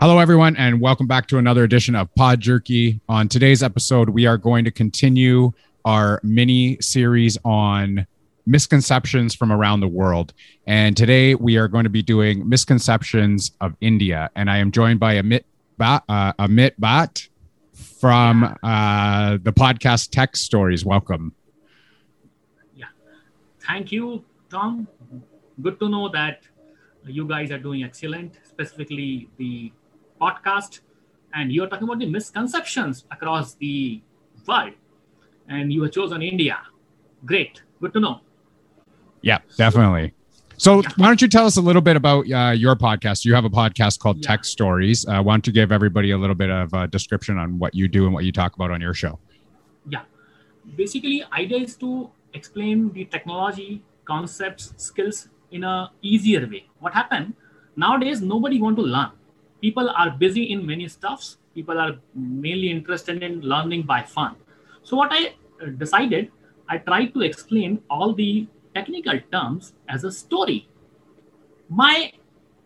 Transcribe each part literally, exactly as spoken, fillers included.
Hello, everyone, and welcome back to another edition of Pod Jerky. On today's episode, we are going to continue our mini series on misconceptions from around the world. And today we are going to be doing misconceptions of India. And I am joined by Amit Bhatt, uh, Amit Bhatt from uh, the podcast Tech Stories. Welcome. Yeah. Thank you, Tom. Good to know that you guys are doing excellent, specifically the podcast, and you're talking about the misconceptions across the world, and you have chosen India. Great. Good to know. Yeah, definitely. So yeah. Why don't you tell us a little bit about uh, your podcast? You have a podcast called yeah. Tech Stories. Uh, why don't you give everybody a little bit of a description on what you do and what you talk about on your show? Yeah. Basically, idea is to explain the technology, concepts, skills in a easier way. What happened? Nowadays, nobody want to learn. People are busy in many stuffs. People are mainly interested in learning by fun. So what I decided, I tried to explain all the technical terms as a story. My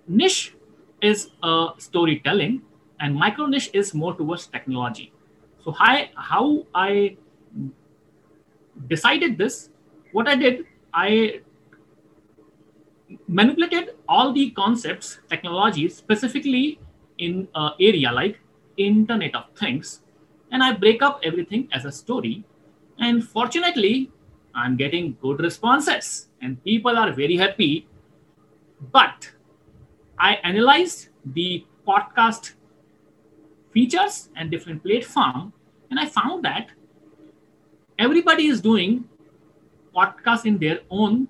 niche is uh, storytelling, and micro niche is more towards technology. So I, how I decided this, what I did, I manipulated all the concepts, technologies, specifically in uh, area like Internet of Things, and I break up everything as a story. And fortunately, I'm getting good responses and people are very happy. But I analyzed the podcast features and different platforms, and I found that everybody is doing podcasts in their own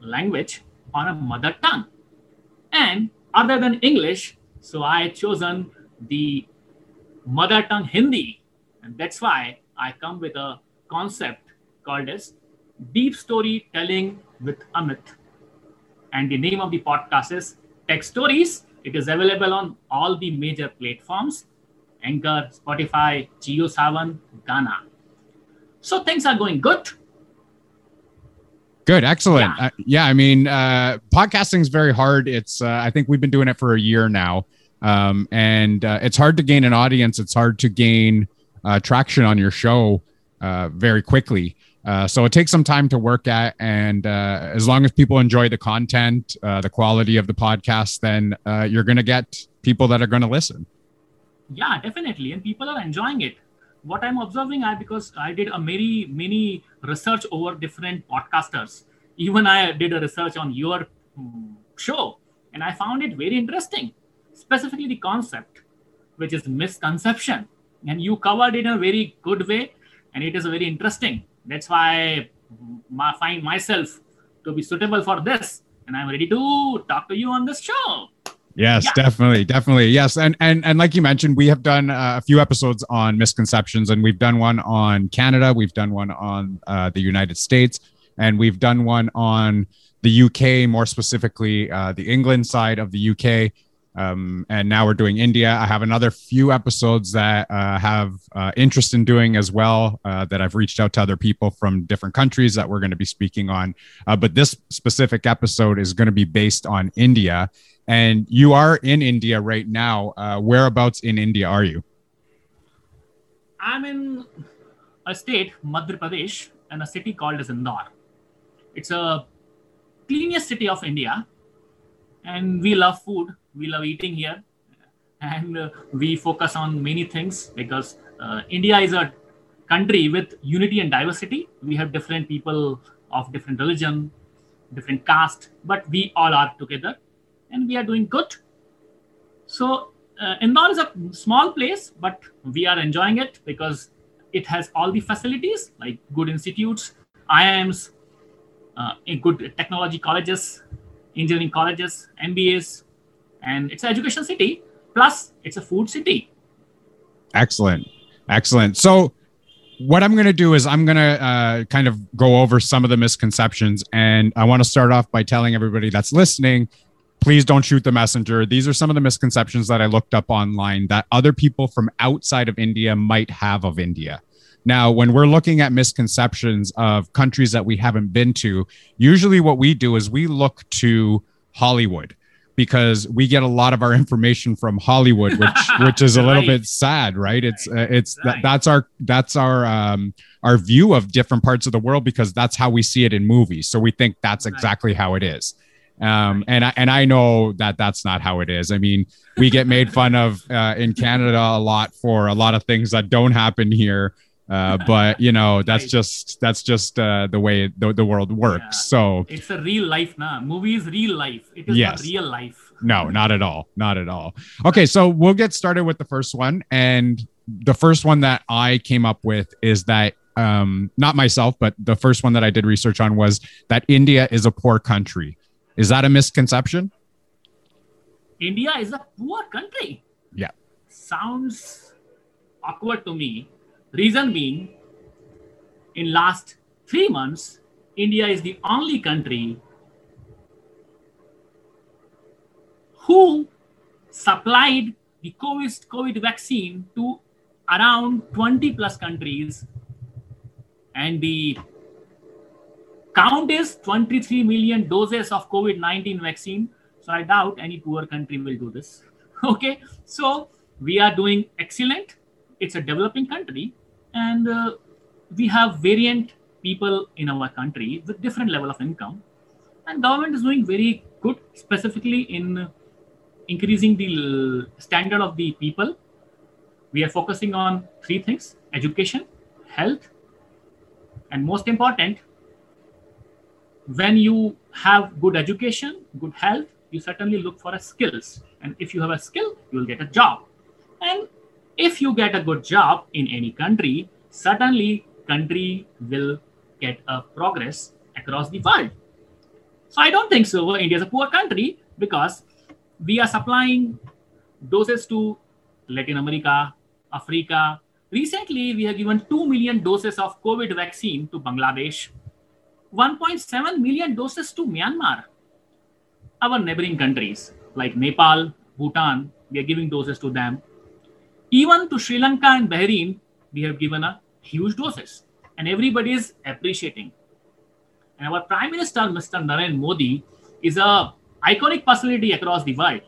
language on a mother tongue and other than English. So I had chosen the mother tongue Hindi. And that's why I come with a concept called as Deep Storytelling with Amit. And the name of the podcast is Tech Stories. It is available on all the major platforms, Anchor, Spotify, JioSaavn, Gaana. So things are going good. Good. Excellent. Yeah. Uh, yeah I mean, uh, podcasting is very hard. It's, uh, I think we've been doing it for a year now. Um, and uh, it's hard to gain an audience. It's hard to gain uh, traction on your show uh, very quickly. Uh, so it takes some time to work at. And uh, as long as people enjoy the content, uh, the quality of the podcast, then uh, you're going to get people that are going to listen. Yeah, definitely. And people are enjoying it. What I'm observing, I because I did a many, many research over different podcasters. Even I did a research on your show, and I found it very interesting, specifically the concept, which is misconception. And you covered it in a very good way, and it is very interesting. That's why I find myself to be suitable for this, and I'm ready to talk to you on this show. Yes, yeah. definitely. Definitely. Yes. And, and, and like you mentioned, we have done uh, a few episodes on misconceptions, and we've done one on Canada. We've done one on uh, the United States, and we've done one on the U K, more specifically uh, the England side of the U K. Um, and now we're doing India. I have another few episodes that uh, have uh, interest in doing as well, uh, that I've reached out to other people from different countries that we're going to be speaking on. Uh, but this specific episode is going to be based on India. And you are in India right now. Uh, whereabouts in India are you? I'm in a state, Madhya Pradesh, and a city called as Indore. It's a cleanest city of India. And we love food. We love eating here. And uh, we focus on many things because uh, India is a country with unity and diversity. We have different people of different religion, different caste, but we all are together. And we are doing good. So uh, Indore is a small place, but we are enjoying it because it has all the facilities like good institutes, I I Ms, uh, good technology colleges, engineering colleges, M B As, and it's an education city. Plus, it's a food city. Excellent. Excellent. So what I'm going to do is I'm going to uh, kind of go over some of the misconceptions. And I want to start off by telling everybody that's listening, please don't shoot the messenger. These are some of the misconceptions that I looked up online that other people from outside of India might have of India. Now, when we're looking at misconceptions of countries that we haven't been to, usually what we do is we look to Hollywood. because we get a lot of our information from Hollywood, which which is a little right. bit sad, right? It's uh, it's right. th- that's our that's our um, our view of different parts of the world because that's how we see it in movies. So we think that's exactly right. how it is. Um, and I, and I know that that's not how it is. I mean, we get made fun of uh, in Canada a lot for a lot of things that don't happen here. Uh, but you know, that's right. just, that's just, uh, the way the, the world works. Yeah. So it's a real life. Nah, movie is real life. It is yes. not real life. No, not at all. Not at all. Okay. So we'll get started with the first one. And the first one that I came up with is that, um, not myself, but the first one that I did research on was that India is a poor country. Is that a misconception? India is a poor country. Yeah. Sounds awkward to me. Reason being, in last three months, India is the only country who supplied the COVID, COVID vaccine to around twenty plus countries. And the count is twenty-three million doses of COVID nineteen vaccine. So I doubt any poor country will do this. Okay, so we are doing excellent. It's a developing country. And uh, we have variant people in our country with different level of income, and government is doing very good, specifically in increasing the standard of the people. We are focusing on three things: education, health, and most important, when you have good education, good health, you certainly look for a skills. And if you have a skill, you will get a job. And if you get a good job in any country, certainly country will get a progress across the world. So I don't think so. India is a poor country because we are supplying doses to Latin America, Africa. Recently, we have given two million doses of COVID vaccine to Bangladesh, one point seven million doses to Myanmar. Our neighboring countries like Nepal, Bhutan, we are giving doses to them. Even to Sri Lanka and Bahrain, we have given a huge doses, and everybody is appreciating. And our Prime Minister, Mister Narendra Modi, is a iconic personality across the world.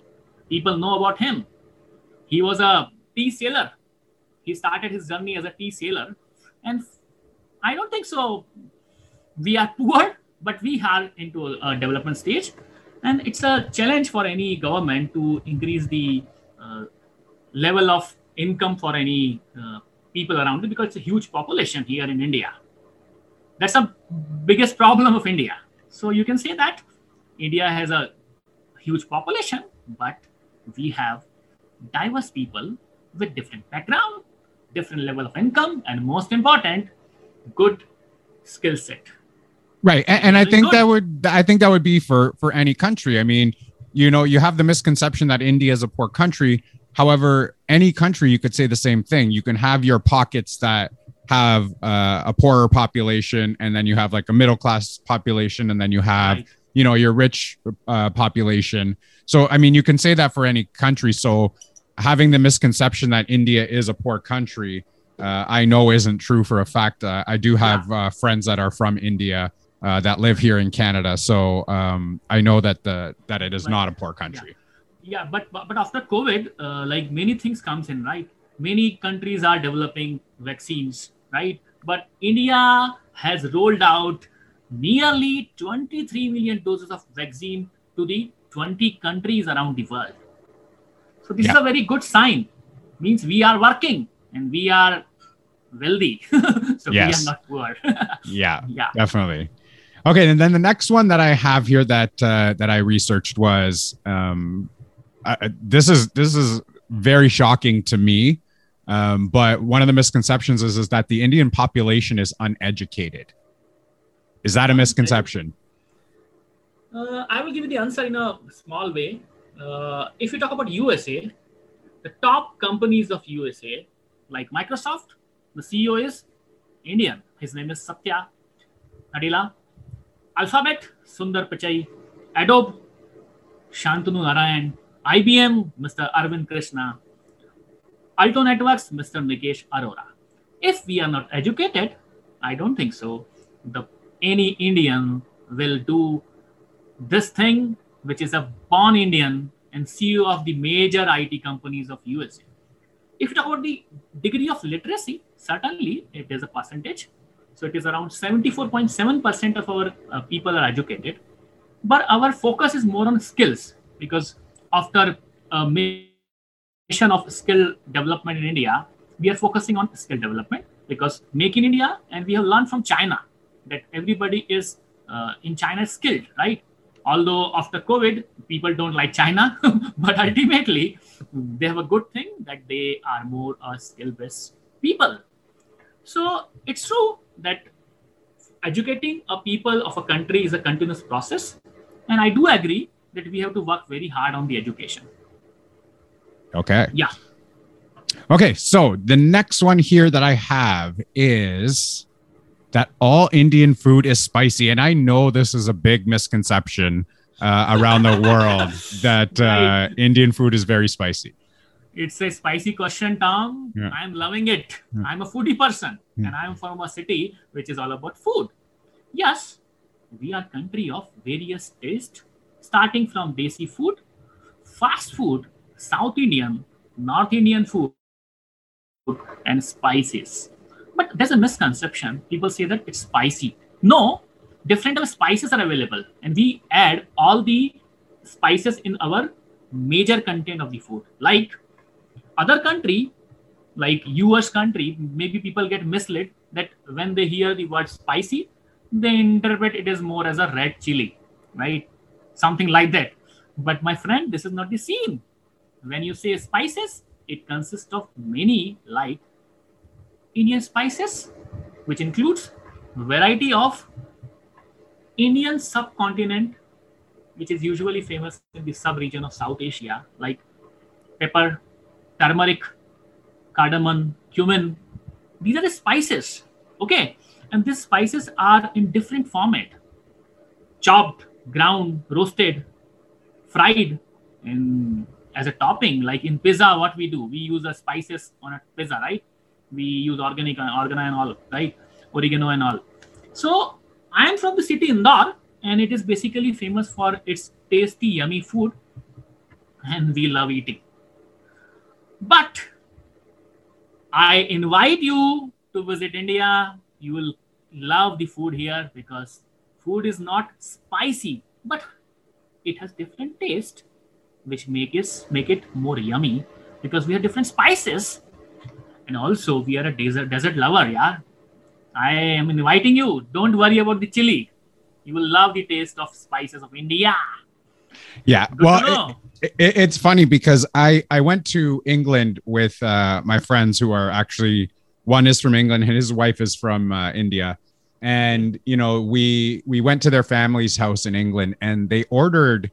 People know about him. He was a tea seller. He started his journey as a tea seller. And I don't think so. We are poor, but we are into a development stage. And it's a challenge for any government to increase the uh, level of income for any uh, people around it, because it's a huge population here in India. That's the biggest problem of India. So you can say that India has a huge population, but we have diverse people with different background, different level of income, and most important, good skill set. Right. And, and I think good. that would, I think that would be for, for any country. I mean, you know, you have the misconception that India is a poor country. However, any country, you could say the same thing. You can have your pockets that have uh, a poorer population, and then you have like a middle-class population, and then you have, right. you know, your rich uh, population. So, I mean, you can say that for any country. So having the misconception that India is a poor country, uh, I know isn't true for a fact. Uh, I do have yeah. uh, friends that are from India uh, that live here in Canada. So um, I know that the that it is right. not a poor country. Yeah. Yeah, but, but but after COVID, uh, like many things comes in, right? Many countries are developing vaccines, right? But India has rolled out nearly twenty-three million doses of vaccine to the twenty countries around the world. So this yeah. is a very good sign. Means we are working and we are wealthy. So yes. we are not poor. yeah, yeah, definitely. Okay, and then the next one that I have here that uh, that I researched was... Um, Uh, this is this is very shocking to me, um, but one of the misconceptions is, is that the Indian population is uneducated. Is that a misconception? Uh, I will give you the answer in a small way. Uh, if you talk about U S A, the top companies of U S A, like Microsoft, the C E O is Indian. His name is Satya Nadella. Alphabet, Sundar Pichai. Adobe, Shantanu Narayan. I B M, Mister Arvind Krishna. Alto Networks, Mister Nikesh Arora. If we are not educated, I don't think so. The, any Indian will do this thing which is a born Indian and C E O of the major I T companies of U S A. If you talk about the degree of literacy, certainly it is a percentage. So it is around seventy-four point seven percent of our uh, people are educated. But our focus is more on skills, because after a mission of skill development in India, we are focusing on skill development, because make in India, and we have learned from China that everybody is uh, in China skilled, right? Although after COVID, people don't like China, but ultimately they have a good thing that they are more uh, skill-based people. So it's true that educating a people of a country is a continuous process. And I do agree that we have to work very hard on the education. Okay. Yeah. Okay. So the next one here that I have is that all Indian food is spicy. And I know this is a big misconception uh, around the world that uh, Indian food is very spicy. It's a spicy question, Tom. Yeah. I'm loving it. Yeah. I'm a foodie person, yeah. and I'm from a city which is all about food. Yes, we are a country of various tastes, starting from desi food, fast food, South Indian, North Indian food, and spices. But there's a misconception. People say that it's spicy. No, different spices are available, and we add all the spices in our major content of the food, like other country, like U S country, maybe people get misled that when they hear the word spicy, they interpret it as more as a red chili, right? Something like that. But my friend, this is not the scene. When you say spices, it consists of many, like Indian spices, which includes variety of Indian subcontinent, which is usually famous in the sub-region of South Asia, like pepper, turmeric, cardamom, cumin. These are the spices, okay? And these spices are in different format. Chopped, ground, roasted, fried, and as a topping, like in pizza, what we do, we use the spices on a pizza, right? We use organic and organ and all, right? Oregano and all. So I am from the city Indore, and it is basically famous for its tasty, yummy food, and we love eating. But I invite you to visit India. You will love the food here, because food is not spicy, but it has different taste, which make it, make it more yummy, because we have different spices. And also we are a desert, desert lover, yeah. I am inviting you. Don't worry about the chili. You will love the taste of spices of India. Yeah. Good well, it, it, it's funny because I, I went to England with uh, my friends who are actually, one is from England and his wife is from uh, India. And, you know, we, we went to their family's house in England, and they ordered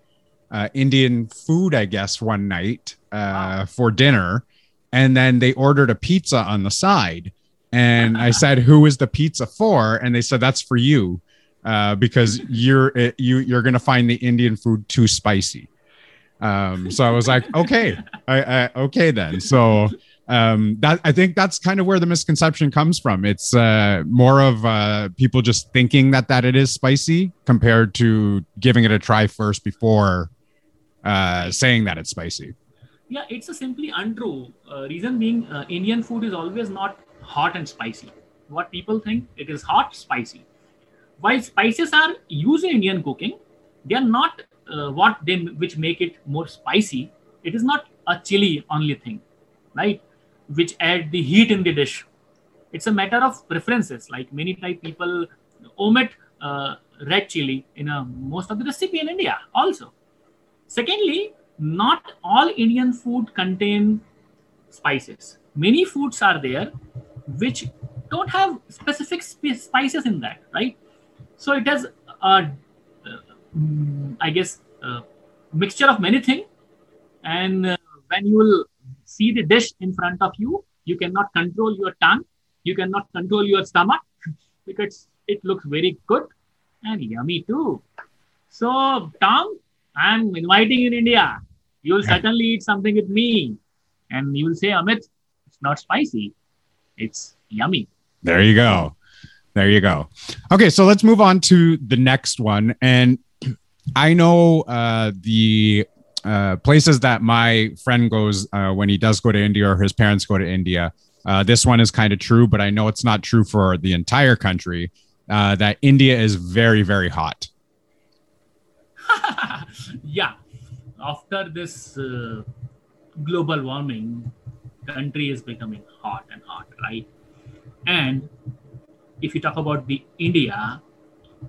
uh, Indian food, I guess, one night uh, wow. for dinner. And then they ordered a pizza on the side. And I said, who is the pizza for? And they said, that's for you. Uh, because you're you you're gonna find the Indian food too spicy, um, so I was like, okay, I, I, okay then. So um, that I think that's kind of where the misconception comes from. It's uh, more of uh, people just thinking that that it is spicy compared to giving it a try first before uh, saying that it's spicy. Yeah, it's a simply untrue. Uh, reason being, uh, Indian food is always not hot and spicy. What people think it is hot, spicy. While spices are used in Indian cooking, they are not uh, what they which make it more spicy. It is not a chili only thing, right? Which add the heat in the dish. It's a matter of preferences. Like many type people omit uh, red chili in a, most of the recipe in India also. Secondly, not all Indian food contain spices. Many foods are there which don't have specific sp- spices in that, right? So it has, uh, uh, I guess, uh, mixture of many things. And uh, when you will see the dish in front of you, you cannot control your tongue. You cannot control your stomach because it looks very good and yummy too. So, Tom, I'm inviting you in India. You will yeah. certainly eat something with me. And you will say, Amit, it's not spicy. It's yummy. There you go. There you go. Okay, so let's move on to the next one. And I know uh, the uh, places that my friend goes uh, when he does go to India, or his parents go to India. Uh, this one is kind of true, but I know it's not true for the entire country, uh, that India is very, very hot. Yeah. After this uh, global warming, country is becoming hot and hot, right? And if you talk about the India,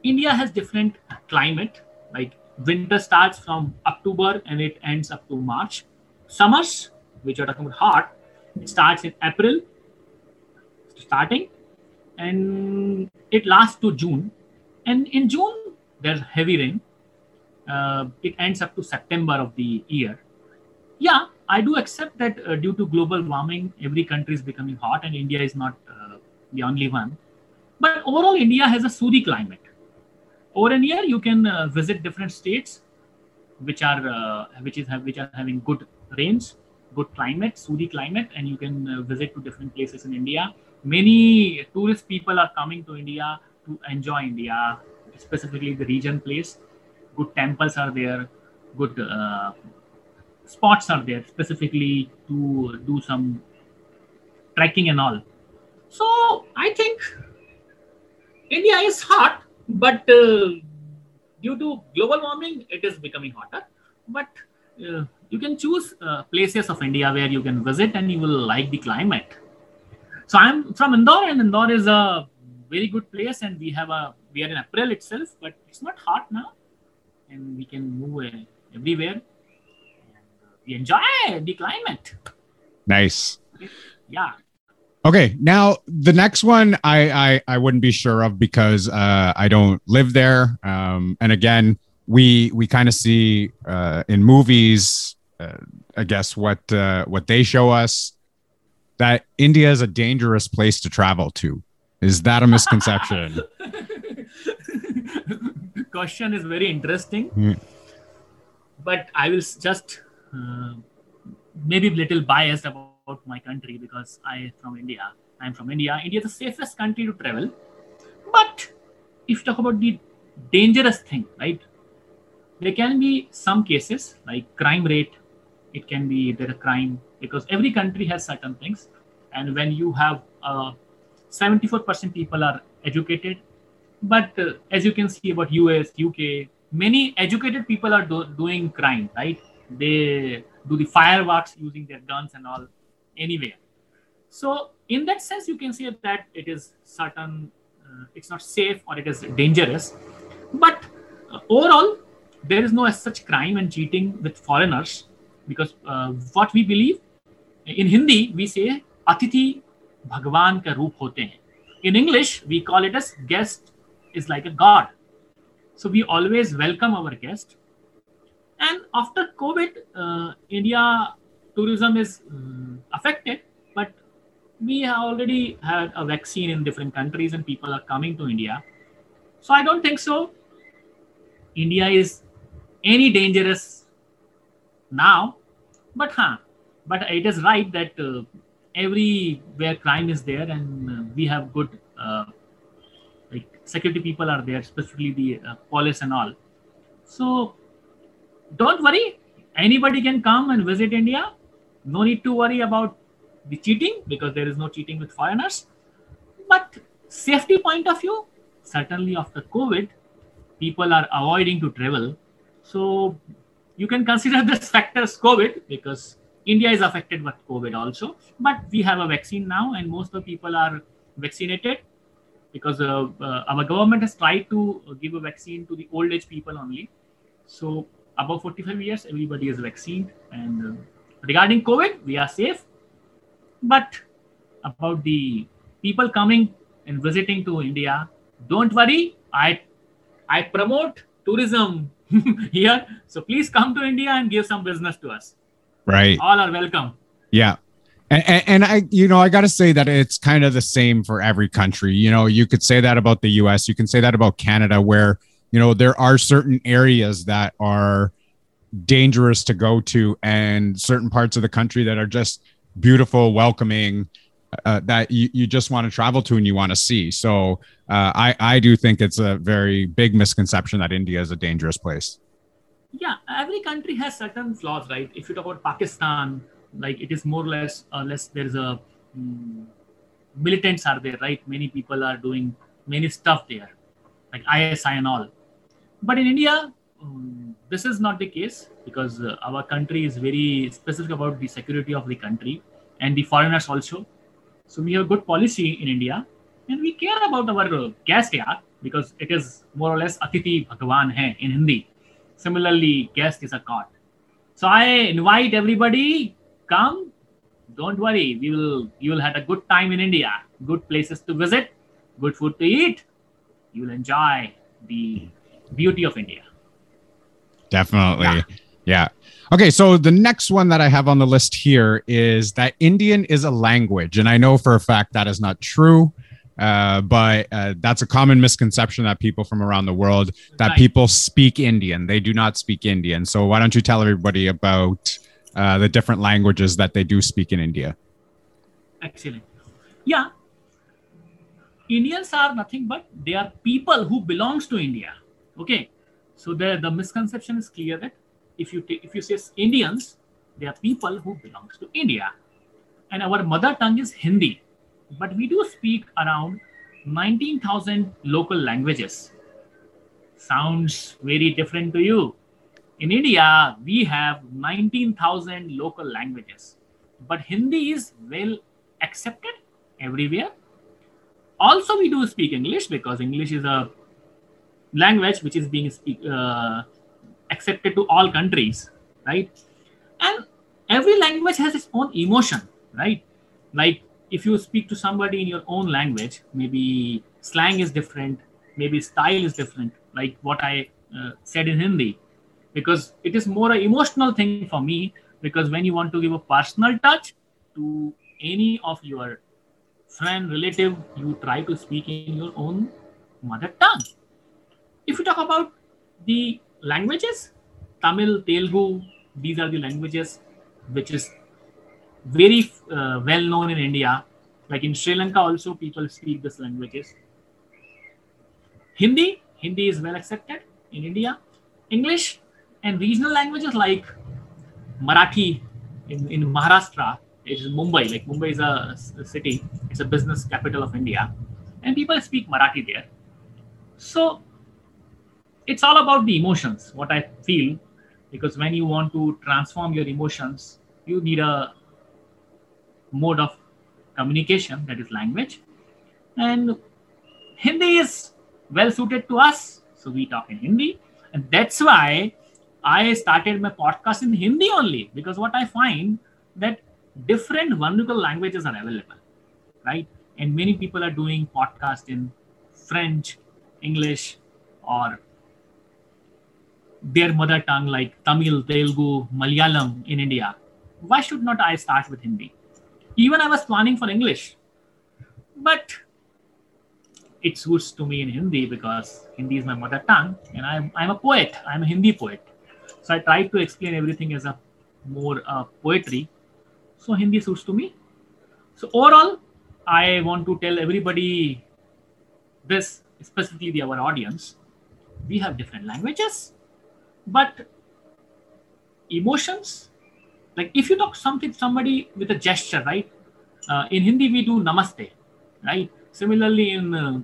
India has different climate. Like winter starts from October and it ends up to March. Summers, which are talking about hot, it starts in April, starting, and it lasts to June. And in June, there's heavy rain. Uh, it ends up to September of the year. Yeah, I do accept that uh, due to global warming, every country is becoming hot and India is not uh, the only one. But overall, India has a Suri climate. Over in here, you can uh, visit different states which are uh, which is which are having good rains, good climate, Suri climate, and you can uh, visit to different places in India. Many tourist people are coming to India to enjoy India, specifically the region place. Good temples are there, good uh, spots are there, specifically to do some trekking and all. So I think India is hot, but uh, due to global warming, it is becoming hotter. But uh, you can choose uh, places of India where you can visit and you will like the climate. So I'm from Indore, and Indore is a very good place. And we have a we are in April itself, but it's not hot now, and we can move uh, everywhere. We enjoy the climate. Nice. Yeah. Okay, now the next one I, I, I wouldn't be sure of because uh, I don't live there. Um, and again, we we kind of see uh, in movies, uh, I guess, what uh, what they show us, that India is a dangerous place to travel to. Is that a misconception? The question is very interesting, mm. but I will just uh, maybe a little biased about my country because I from India. I'm from India. India is the safest country to travel. But if you talk about the dangerous thing, right? There can be some cases like crime rate. It can be there a crime because every country has certain things. And when you have uh, seventy-four percent people are educated. But uh, as you can see about U S, U K, many educated people are do- doing crime, right? They do the fireworks using their guns and all. Anywhere. So in that sense, you can say that it is certain, uh, it's not safe or it is dangerous. But uh, overall, there is no such crime and cheating with foreigners because uh, what we believe in Hindi, we say Atithi Bhagwan ka roop hote hain. In English, we call it as guest is like a god. So we always welcome our guest. And after COVID, uh, India tourism is um, affected, but we have already had a vaccine in different countries and people are coming to India. So I don't think so India is any dangerous now, but huh, but it is right that uh, everywhere crime is there and uh, we have good uh, like security people are there, especially the uh, police and all. So don't worry, anybody can come and visit India. No need to worry about the cheating because there is no cheating with foreigners. But safety point of view, certainly after COVID, people are avoiding to travel. So you can consider this factor as COVID because India is affected with COVID also. But we have a vaccine now and most of the people are vaccinated because uh, uh, our government has tried to give a vaccine to the old age people only. So above forty-five years, everybody is vaccinated and uh, regarding COVID, we are safe, but about the people coming and visiting to India, don't worry, I I promote tourism here, so please come to India and give some business to us. Right. All are welcome. Yeah. And, and, and I, you know, I got to say that it's kind of the same for every country. You know, you could say that about the U S, you can say that about Canada, where, you know, there are certain areas that are dangerous to go to and certain parts of the country that are just beautiful, welcoming, uh, that you, you just want to travel to and you want to see. So uh, I, I do think it's a very big misconception that India is a dangerous place. yeah, every country has certain flaws, right? If you talk about Pakistan, like it is more or less, uh, less there is a um, militants are there, right? Many people are doing many stuff there, like I S I and all. But in India, um, this is not the case because uh, our country is very specific about the security of the country and the foreigners also. So we have good policy in India and we care about our uh, guest yaar, because it is more or less Atithi Bhagwan hai in Hindi. Similarly, guest is a god. So I invite everybody, come, don't worry. We will, you will have a good time in India, good places to visit, good food to eat. You will enjoy the beauty of India. Definitely. Yeah. Yeah. Okay. So the next one that I have on the list here is that Indian is a language. And I know for a fact that is not true. Uh, but uh, that's a common misconception that people from around the world, that right. people speak Indian. They do not speak Indian. So why don't you tell everybody about uh, the different languages that they do speak in India? Excellent. Yeah. Indians are nothing but they are people who belongs to India. Okay. So the, the misconception is clear that if you t- if you say Indians, they are people who belongs to India. And our mother tongue is Hindi. But we do speak around nineteen thousand local languages. Sounds very different to you. In India, we have nineteen thousand local languages. But Hindi is well accepted everywhere. Also, we do speak English because English is a language which is being speak, uh, accepted to all countries, right? And every language has its own emotion, right? Like, if you speak to somebody in your own language, maybe slang is different, maybe style is different, like what I uh, said in Hindi, because it is more an emotional thing for me, because when you want to give a personal touch to any of your friend, relative, you try to speak in your own mother tongue. If you talk about the languages, Tamil, Telugu, these are the languages which is very uh, well known in India. Like in Sri Lanka also people speak these languages. Hindi, Hindi is well accepted in India. English and regional languages like Marathi in, in Maharashtra, it is Mumbai, like Mumbai is a, a city, it's a business capital of India. And people speak Marathi there. So it's all about the emotions, what I feel, because when you want to transform your emotions, you need a mode of communication, that is language. And Hindi is well suited to us, so we talk in Hindi. And that's why I started my podcast in Hindi only, because what I find that different vernacular languages are available, right? And many people are doing podcasts in French, English, or their mother tongue like Tamil, Telugu, Malayalam in India. Why should not I start with Hindi? Even I was planning for English, but it suits to me in Hindi because Hindi is my mother tongue and I'm, I'm a poet. I'm a Hindi poet. So I tried to explain everything as a more uh, poetry. So Hindi suits to me. So overall, I want to tell everybody this, specifically our audience. We have different languages, but emotions. Like if you talk something somebody with a gesture, right? Uh, in Hindi, we do namaste, right? Similarly, in uh,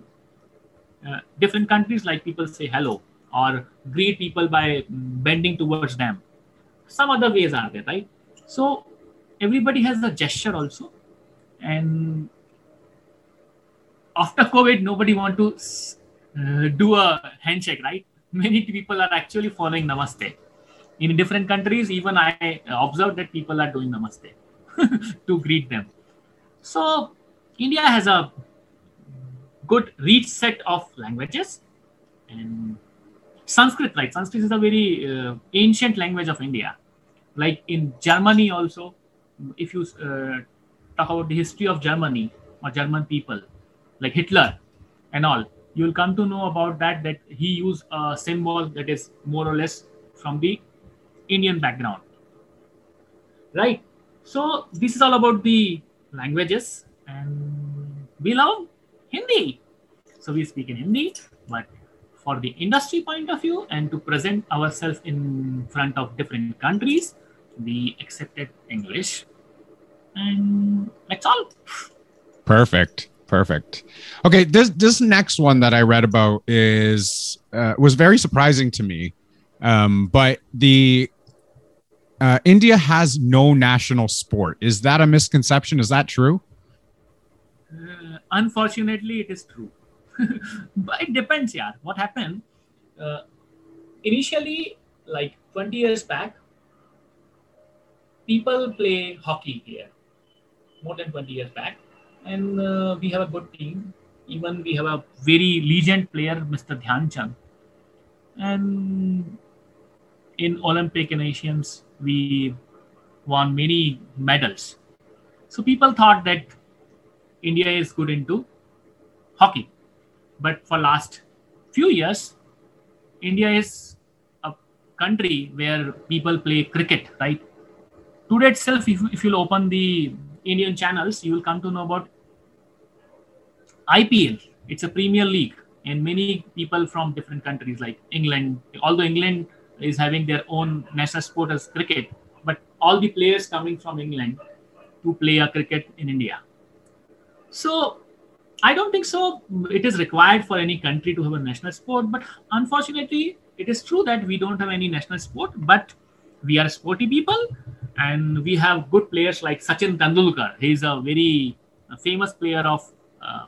uh, different countries, like people say hello or greet people by bending towards them. Some other ways are there, right? So everybody has a gesture also. And after COVID, nobody want to uh, do a handshake, right? Many people are actually following namaste. In different countries, even I observed that people are doing namaste to greet them. So India has a good rich set of languages. And Sanskrit, right? Sanskrit is a very uh, ancient language of India. Like in Germany also, if you uh, talk about the history of Germany or German people, like Hitler and all, you will come to know about that, that he used a symbol that is more or less from the Indian background, right? So this is all about the languages and we love Hindi. So we speak in Hindi, but for the industry point of view and to present ourselves in front of different countries, we accepted English. And that's all. Perfect. Perfect. Okay, this this next one that I read about is uh, was very surprising to me. Um, but the uh, India has no national sport. Is that a misconception? Is that true? Uh, unfortunately, it is true. But it depends, yeah. What happened? Uh, initially, like twenty years back, people play hockey here. More than twenty years back. And uh, we have a good team. Even we have a very legend player, Mister Dhyan Chand. And in Olympic and Asians, we won many medals. So people thought that India is good into hockey. But for last few years, India is a country where people play cricket, right? Today itself, if, if you'll open the Indian channels, you will come to know about I P L. It's a Premier League, and many people from different countries like England, although England is having their own national sport as cricket, but all the players coming from England to play a cricket in India. So I don't think so it is required for any country to have a national sport, but unfortunately it is true that we don't have any national sport, but we are sporty people. And we have good players like Sachin Tendulkar. He is a very famous player of uh,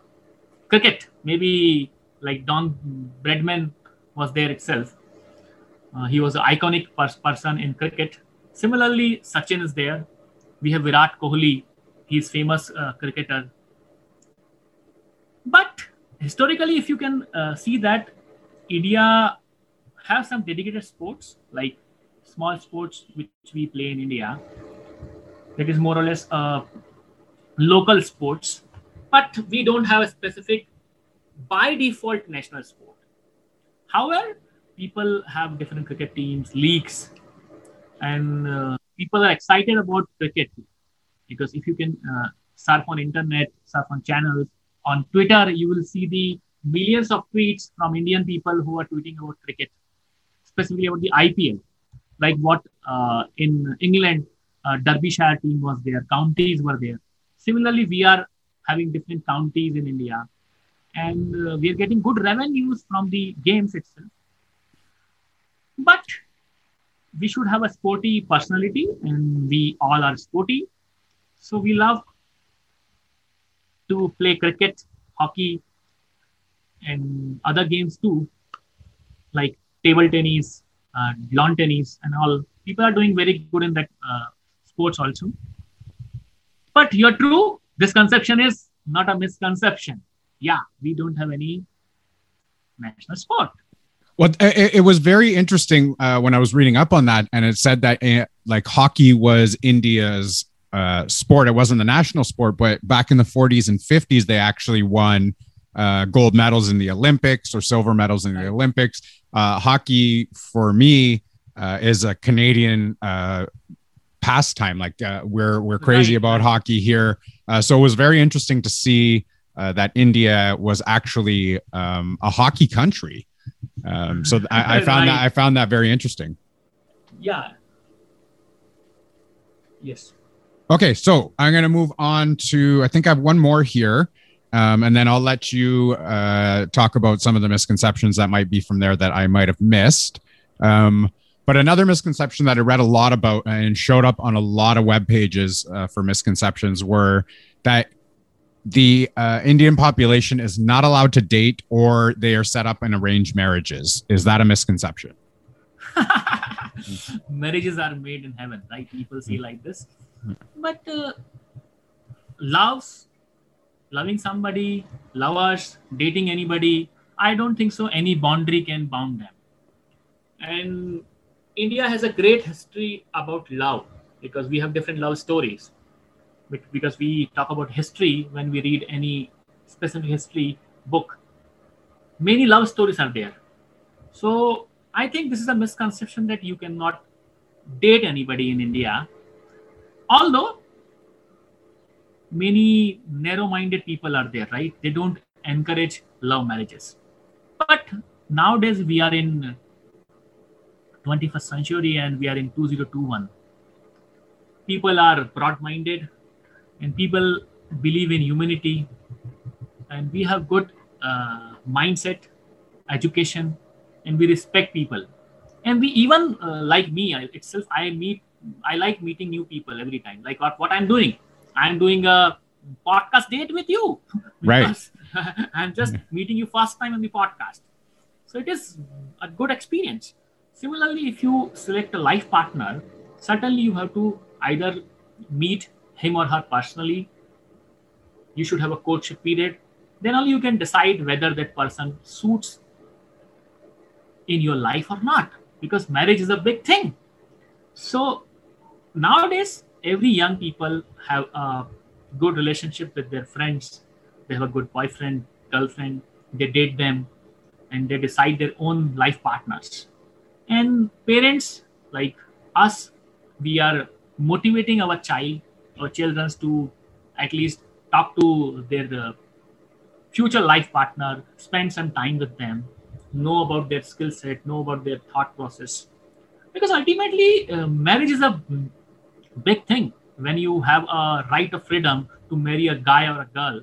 cricket. Maybe like Don Bradman was there itself. Uh, he was an iconic pers- person in cricket. Similarly, Sachin is there. We have Virat Kohli. He is famous uh, cricketer. But historically, if you can uh, see that India has some dedicated sports like small sports which we play in India, that is more or less uh, local sports, but we don't have a specific by default national sport. However, people have different cricket teams, leagues, and uh, people are excited about cricket because if you can uh, surf on internet, surf on channels, on Twitter, you will see the millions of tweets from Indian people who are tweeting about cricket, specifically about the I P L. Like what uh, in England, uh, Derbyshire team was there, counties were there. Similarly, we are having different counties in India, and uh, we are getting good revenues from the games itself. But we should have a sporty personality, and we all are sporty. So we love to play cricket, hockey, and other games too, like table tennis, Uh, lawn tennis and all. People are doing very good in that uh, sports also. But you're true, this conception is not a misconception. Yeah, we don't have any national sport. Well, it, it was very interesting uh, when I was reading up on that, and it said that uh, like hockey was India's uh, sport. It wasn't the national sport, but back in the forties and fifties, they actually won Uh, gold medals in the Olympics or silver medals in the Olympics. Uh, hockey for me uh, is a Canadian uh, pastime. Like uh, we're we're crazy about hockey here. Uh, so it was very interesting to see uh, that India was actually um, a hockey country. Um, so I, I found that I found that very interesting. Yeah. Yes. Okay, so I'm going to move on to. I think I have one more here. Um, and then I'll let you uh, talk about some of the misconceptions that might be from there that I might have missed. Um, but another misconception that I read a lot about and showed up on a lot of web pages uh, for misconceptions were that the uh, Indian population is not allowed to date or they are set up in arranged marriages. Is that a misconception? Marriages are made in heaven, right? People say like this. But uh, loves... Loving somebody, lovers, dating anybody, I don't think so any boundary can bound them. And India has a great history about love because we have different love stories. But because we talk about history when we read any specific history book, many love stories are there. So I think this is a misconception that you cannot date anybody in India. Although many narrow-minded people are there, right? They don't encourage love marriages. But nowadays we are in twenty-first century and we are in two thousand twenty-one. People are broad-minded and people believe in humanity, and we have good uh, mindset, education, and we respect people. And we even uh, like me I, itself, I meet, I like meeting new people every time. Like what, what I'm doing, I'm doing a podcast date with you. Right. I'm just meeting you first time on the podcast. So it is a good experience. Similarly, if you select a life partner, certainly you have to either meet him or her personally. You should have a courtship period. Then only you can decide whether that person suits in your life or not, because marriage is a big thing. So nowadays, every young people have a good relationship with their friends. They have a good boyfriend, girlfriend, they date them and they decide their own life partners. And parents like us, we are motivating our child or children to at least talk to their uh, future life partner, spend some time with them, know about their skill set, know about their thought process. Because ultimately, uh, marriage is a big thing. When you have a right of freedom to marry a guy or a girl,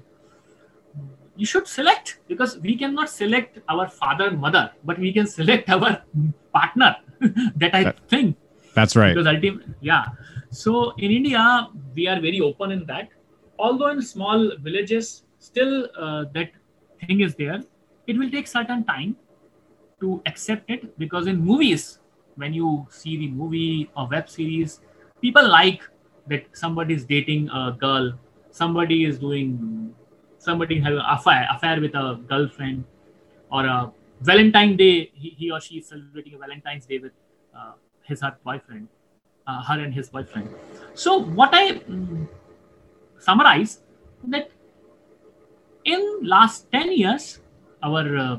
you should select, because we cannot select our father and mother, but we can select our partner. that I that, think. That's right. Because ultimately, yeah. So in India, we are very open in that. Although in small villages, still uh, that thing is there. It will take certain time to accept it, because in movies, when you see the movie or web series, people like that somebody is dating a girl, somebody is doing, somebody has an affair, affair with a girlfriend, or a Valentine's Day, he, he or she is celebrating a Valentine's Day with uh, his her boyfriend, uh, her and his boyfriend. So what I mm, summarize that in last ten years, our uh,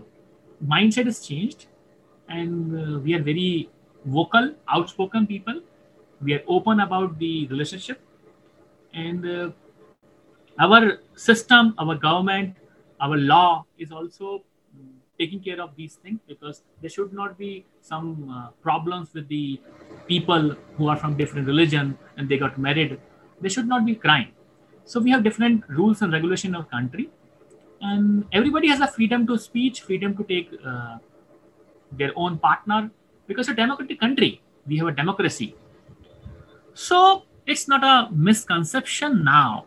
mindset has changed, and uh, we are very vocal, outspoken people. We are open about the relationship, and uh, our system, our government, our law is also taking care of these things, because there should not be some uh, problems with the people who are from different religion and they got married. There should not be crime. So we have different rules and regulation of country, and everybody has a freedom to speech, freedom to take uh, their own partner, because a democratic country, we have a democracy. So it's not a misconception now.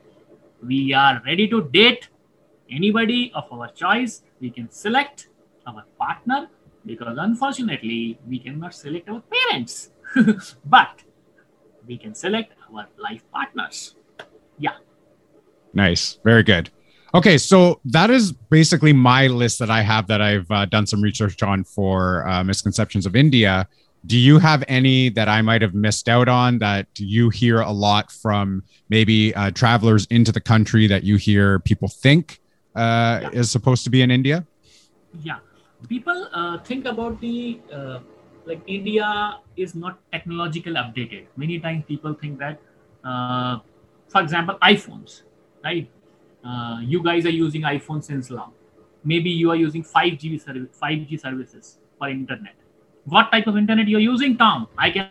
We are ready to date anybody of our choice. We can select our partner, because unfortunately we cannot select our parents, but we can select our life partners. Yeah. Nice. Very good. Okay. So that is basically my list that I have that I've uh, done some research on for uh, misconceptions of India. Do you have any that I might have missed out on that you hear a lot from maybe uh, travelers into the country that you hear people think uh, yeah. is supposed to be in India? Yeah. People uh, think about the, uh, like India is not technologically updated. Many times people think that, uh, for example, iPhones, right? Uh, you guys are using iPhone since long. Maybe you are using five G, service, five G services for internet. What type of internet you're using, Tom? I can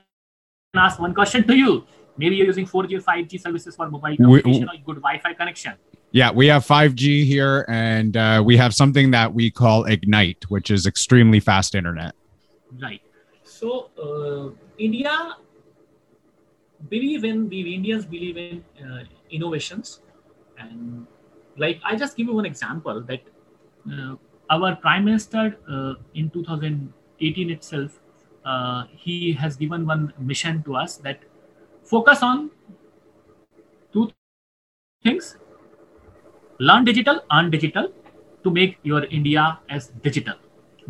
ask one question to you. Maybe you're using four G or five G services for mobile communication we, or good Wi-Fi connection. Yeah, we have five G here, and uh, we have something that we call Ignite, which is extremely fast internet. Right. So, uh, India believe in, the Indians believe in uh, innovations. And like, I just give you one example that uh, our Prime Minister uh, in two thousand eighteen itself, uh, he has given one mission to us that focus on two things: learn digital, earn digital, to make your India as digital,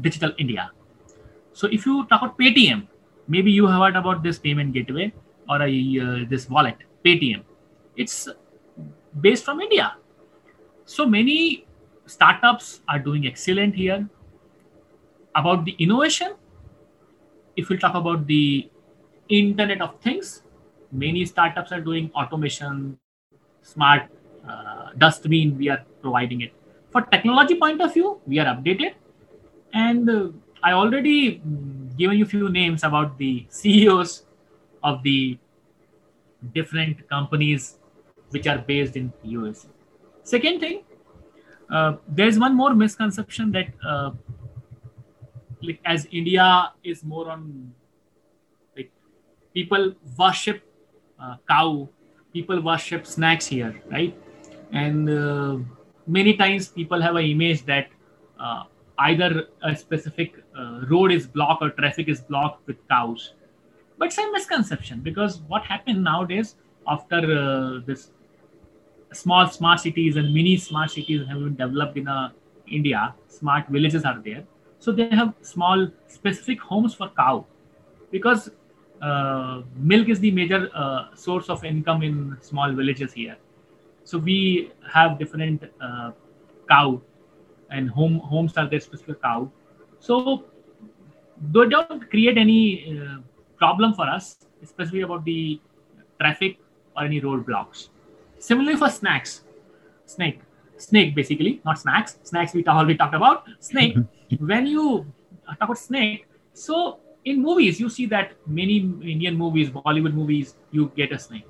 digital India. So if you talk about Paytm, maybe you have heard about this payment gateway or a, uh, this wallet, Paytm. It's based from India. So many startups are doing excellent here. About the innovation, if we talk about the Internet of Things, many startups are doing automation, smart uh, dustbin, we are providing it. For technology point of view, we are updated. And uh, I already given you few names about the C E Os of the different companies which are based in U S A. Second thing, uh, there is one more misconception that uh, like as India is more on, like people worship uh, cow, people worship snacks here, right? And uh, many times people have an image that uh, either a specific uh, road is blocked or traffic is blocked with cows. But it's a misconception, because what happens nowadays after uh, this small smart cities and mini smart cities have been developed in uh, India, smart villages are there. So they have small specific homes for cow, because uh, milk is the major uh, source of income in small villages here. So we have different uh, cow and home homes are there specific cow. So they don't create any uh, problem for us, especially about the traffic or any roadblocks. Similarly for snacks, snake, snake basically, not snacks, snacks we already talked about, snake. When you talk about snake, so in movies, you see that many Indian movies, Bollywood movies, you get a snake.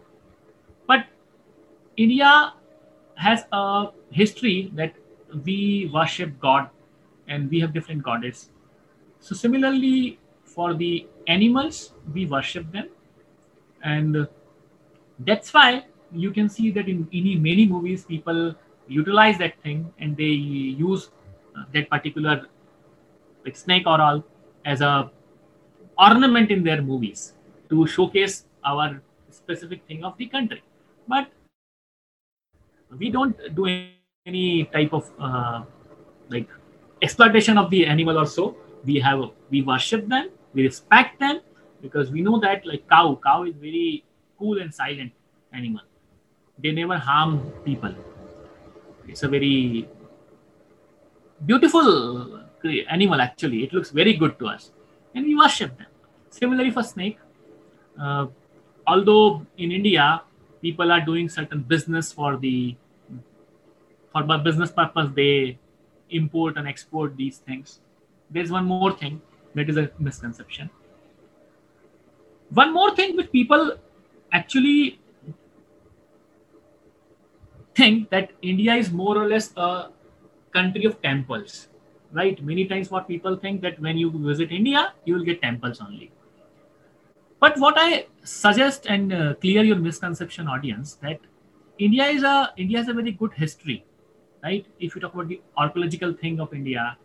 But India has a history that we worship God and we have different goddess. So similarly for the animals, we worship them. And that's why you can see that in, in many movies, people utilize that thing and they use that particular like snake or all as a ornament in their movies to showcase our specific thing of the country. But we don't do any type of uh, like exploitation of the animal or so. We have, we worship them, we respect them, because we know that like cow, cow is very cool and silent animal. They never harm people. It's a very beautiful animal actually. It looks very good to us and we worship them. Similarly for snake, uh, although in India, people are doing certain business for the, for business purpose, they import and export these things. There's one more thing that is a misconception. One more thing which people actually think that India is more or less a country of temples, right? Many times what people think that when you visit India, you will get temples only. But what I suggest and uh, clear your misconception audience that India is a India has a very good history, right? If you talk about the archaeological thing of India,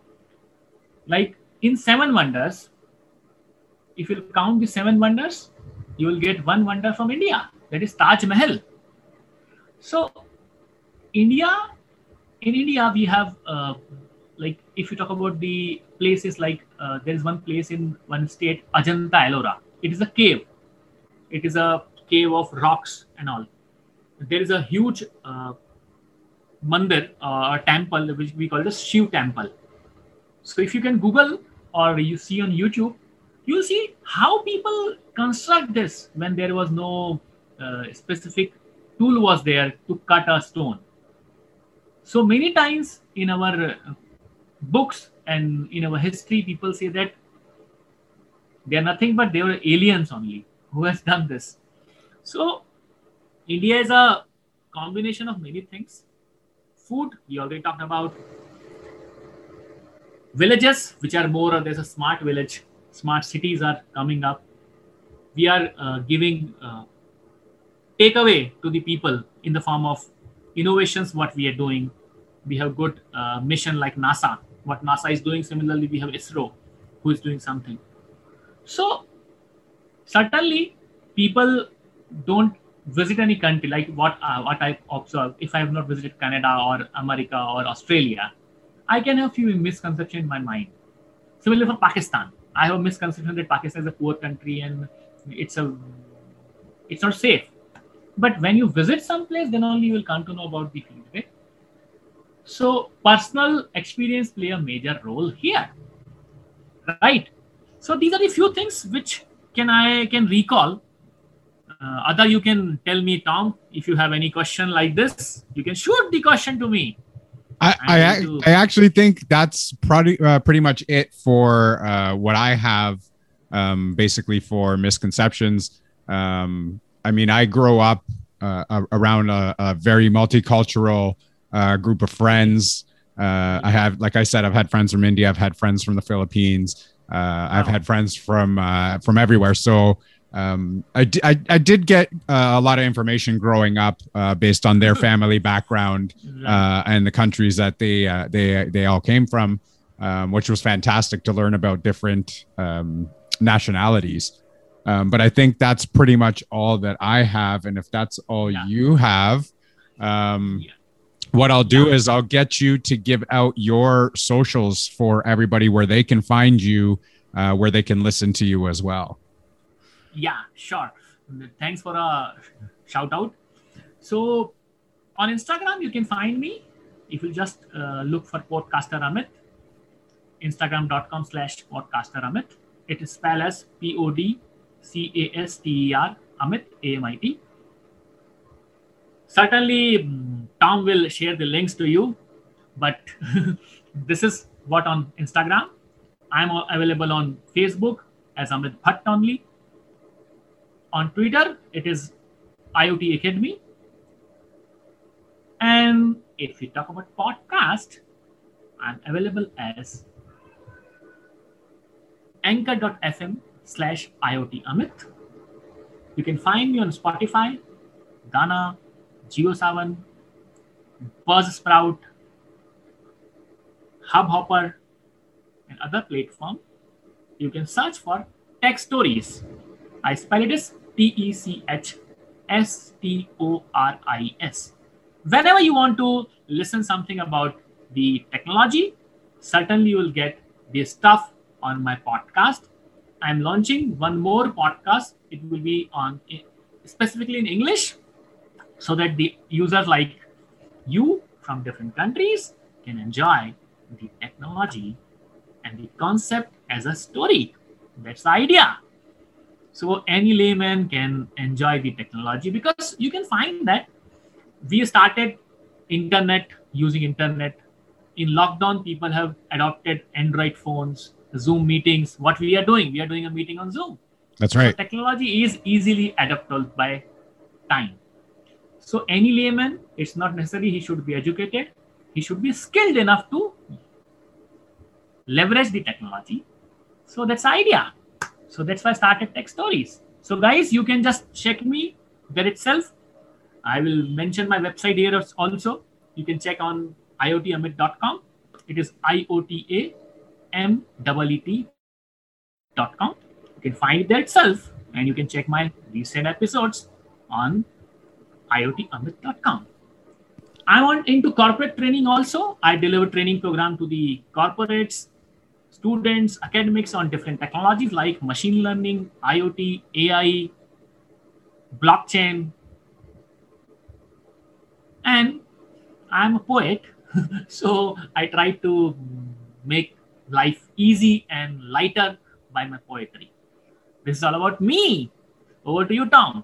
like in seven wonders, if you count the seven wonders, you will get one wonder from India, that is Taj Mahal. So India, in India, we have uh, like if you talk about the places like uh, there is one place in one state, Ajanta Ellora. It is a cave. It is a cave of rocks and all. There is a huge uh, mandir or uh, temple, which we call the Shiv temple. So if you can Google or you see on YouTube, you'll see how people construct this when there was no uh, specific tool was there to cut a stone. So many times in our books and in our history, people say that they are nothing but they were aliens only who has done this. So India is a combination of many things. Food, we already talked about. Villages, which are more or there's a smart village, smart cities are coming up. We are uh, giving uh, takeaway to the people in the form of innovations, what we are doing. We have good uh, mission like NASA, what NASA is doing. Similarly, we have ISRO who is doing something. So certainly people don't visit any country like what, uh, what I observe. If I have not visited Canada or America or Australia, I can have a few misconceptions in my mind. Similarly for Pakistan, I have a misconception that Pakistan is a poor country and it's a it's not safe. But when you visit some place, then only you will come to know about the field, right? So personal experience play a major role here, right? So these are the few things which can I can recall. Uh, other you can tell me, Tom, if you have any question like this, you can shoot the question to me. I I, to... I actually think that's pretty uh, pretty much it for uh, what I have. Um, basically, for misconceptions. Um, I mean, I grew up uh, around a, a very multicultural uh, group of friends. Uh, I have, like I said, I've had friends from India. I've had friends from the Philippines. Uh, wow. I've had friends from uh, from everywhere. So um, I, d- I, I did get uh, a lot of information growing up uh, based on their family background uh, and the countries that they uh, they they all came from, um, which was fantastic to learn about different um, nationalities. Um, but I think that's pretty much all that I have. And if that's all yeah. you have, um, yeah. what I'll do yeah. is I'll get you to give out your socials for everybody where they can find you, uh, where they can listen to you as well. Yeah, sure. Thanks for a shout out. So on Instagram, you can find me. If you just uh, look for Podcaster Amit, Instagram.com slash Podcaster Amit. It is spelled as P O D C A S T E R, Amit, A M I T. Certainly, Tom will share the links to you, but this is what on Instagram. I'm available on Facebook as Amit Bhatt only. On Twitter, it is IoT Academy. And if we talk about podcast, I'm available as anchor.fm slash IoT Amit. You can find me on Spotify, Dana, JioSaavn, Buzzsprout, Hubhopper, and other platform. You can search for Tech Stories. I spell it as T E C H S T O R I S. Whenever you want to listen something about the technology, certainly you will get this stuff on my podcast. I'm launching one more podcast. It will be on specifically in English, so that the users like you from different countries can enjoy the technology and the concept as a story. That's the idea. So any layman can enjoy the technology, because you can find that we started internet using internet. In lockdown, people have adopted Android phones, Zoom meetings. What we are doing, we are doing a meeting on Zoom. That's right. So technology is easily adaptable by time. So any layman, it's not necessary he should be educated. He should be skilled enough to leverage the technology. So that's the idea. So that's why I started Tech Stories. So guys, you can just check me there itself. I will mention my website here also. You can check on I O T amit dot com. It is I O T A M E E T dot com. You can find it there itself, and you can check my recent episodes on I O T amit dot com. I want into corporate training also. I deliver training program to the corporates, students, academics on different technologies like machine learning, IoT, A I, blockchain. And I'm a poet, so I try to make life easy and lighter by my poetry. This is all about me. Over to you, Tom.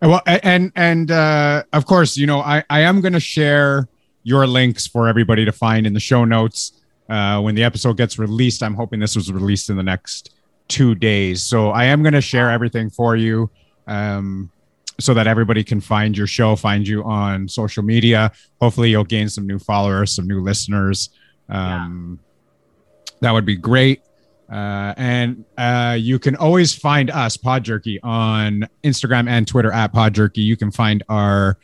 Well, and and uh, of course, you know, I, I am going to share your links for everybody to find in the show notes uh, when the episode gets released. I'm hoping this was released in the next two days. So I am going to share everything for you um, so that everybody can find your show, find you on social media. Hopefully you'll gain some new followers, some new listeners. Um, yeah. That would be great. Uh, and uh, you can always find us, Pod Jerky, on Instagram and Twitter at Pod Jerky. You can find our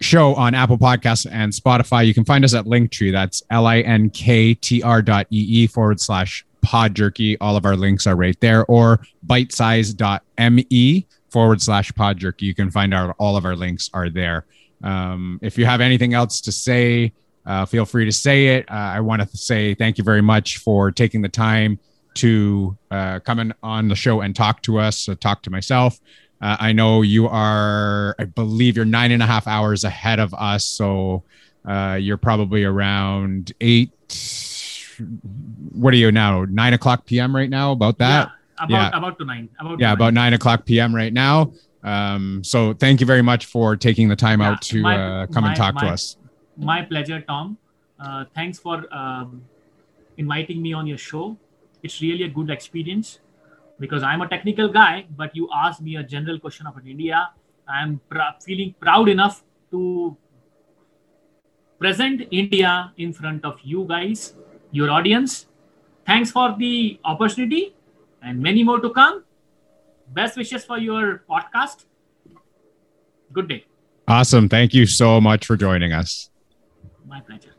show on Apple Podcasts and Spotify. You can find us at Linktree. That's linktr.ee forward slash Pod Jerky. All of our links are right there. Or bitesize.me forward slash Pod Jerky. You can find out all of our links are there. Um, if you have anything else to say, uh, feel free to say it. Uh, I want to say thank you very much for taking the time to uh, come in on the show and talk to us, uh, talk to myself. Uh, I know you are, I believe you're nine and a half hours ahead of us. So uh, you're probably around eight. What are you now? Nine o'clock P M right now, about that? Yeah, about, yeah. about to nine. About yeah, to about nine. nine o'clock P M right now. Um, so thank you very much for taking the time yeah, out to my, uh, come my, and talk my, to us. My pleasure, Tom. Uh, thanks for um, inviting me on your show. It's really a good experience because I'm a technical guy, but you asked me a general question about India. I'm pr- feeling proud enough to present India in front of you guys, your audience. Thanks for the opportunity and many more to come. Best wishes for your podcast. Good day. Awesome. Thank you so much for joining us. My pleasure.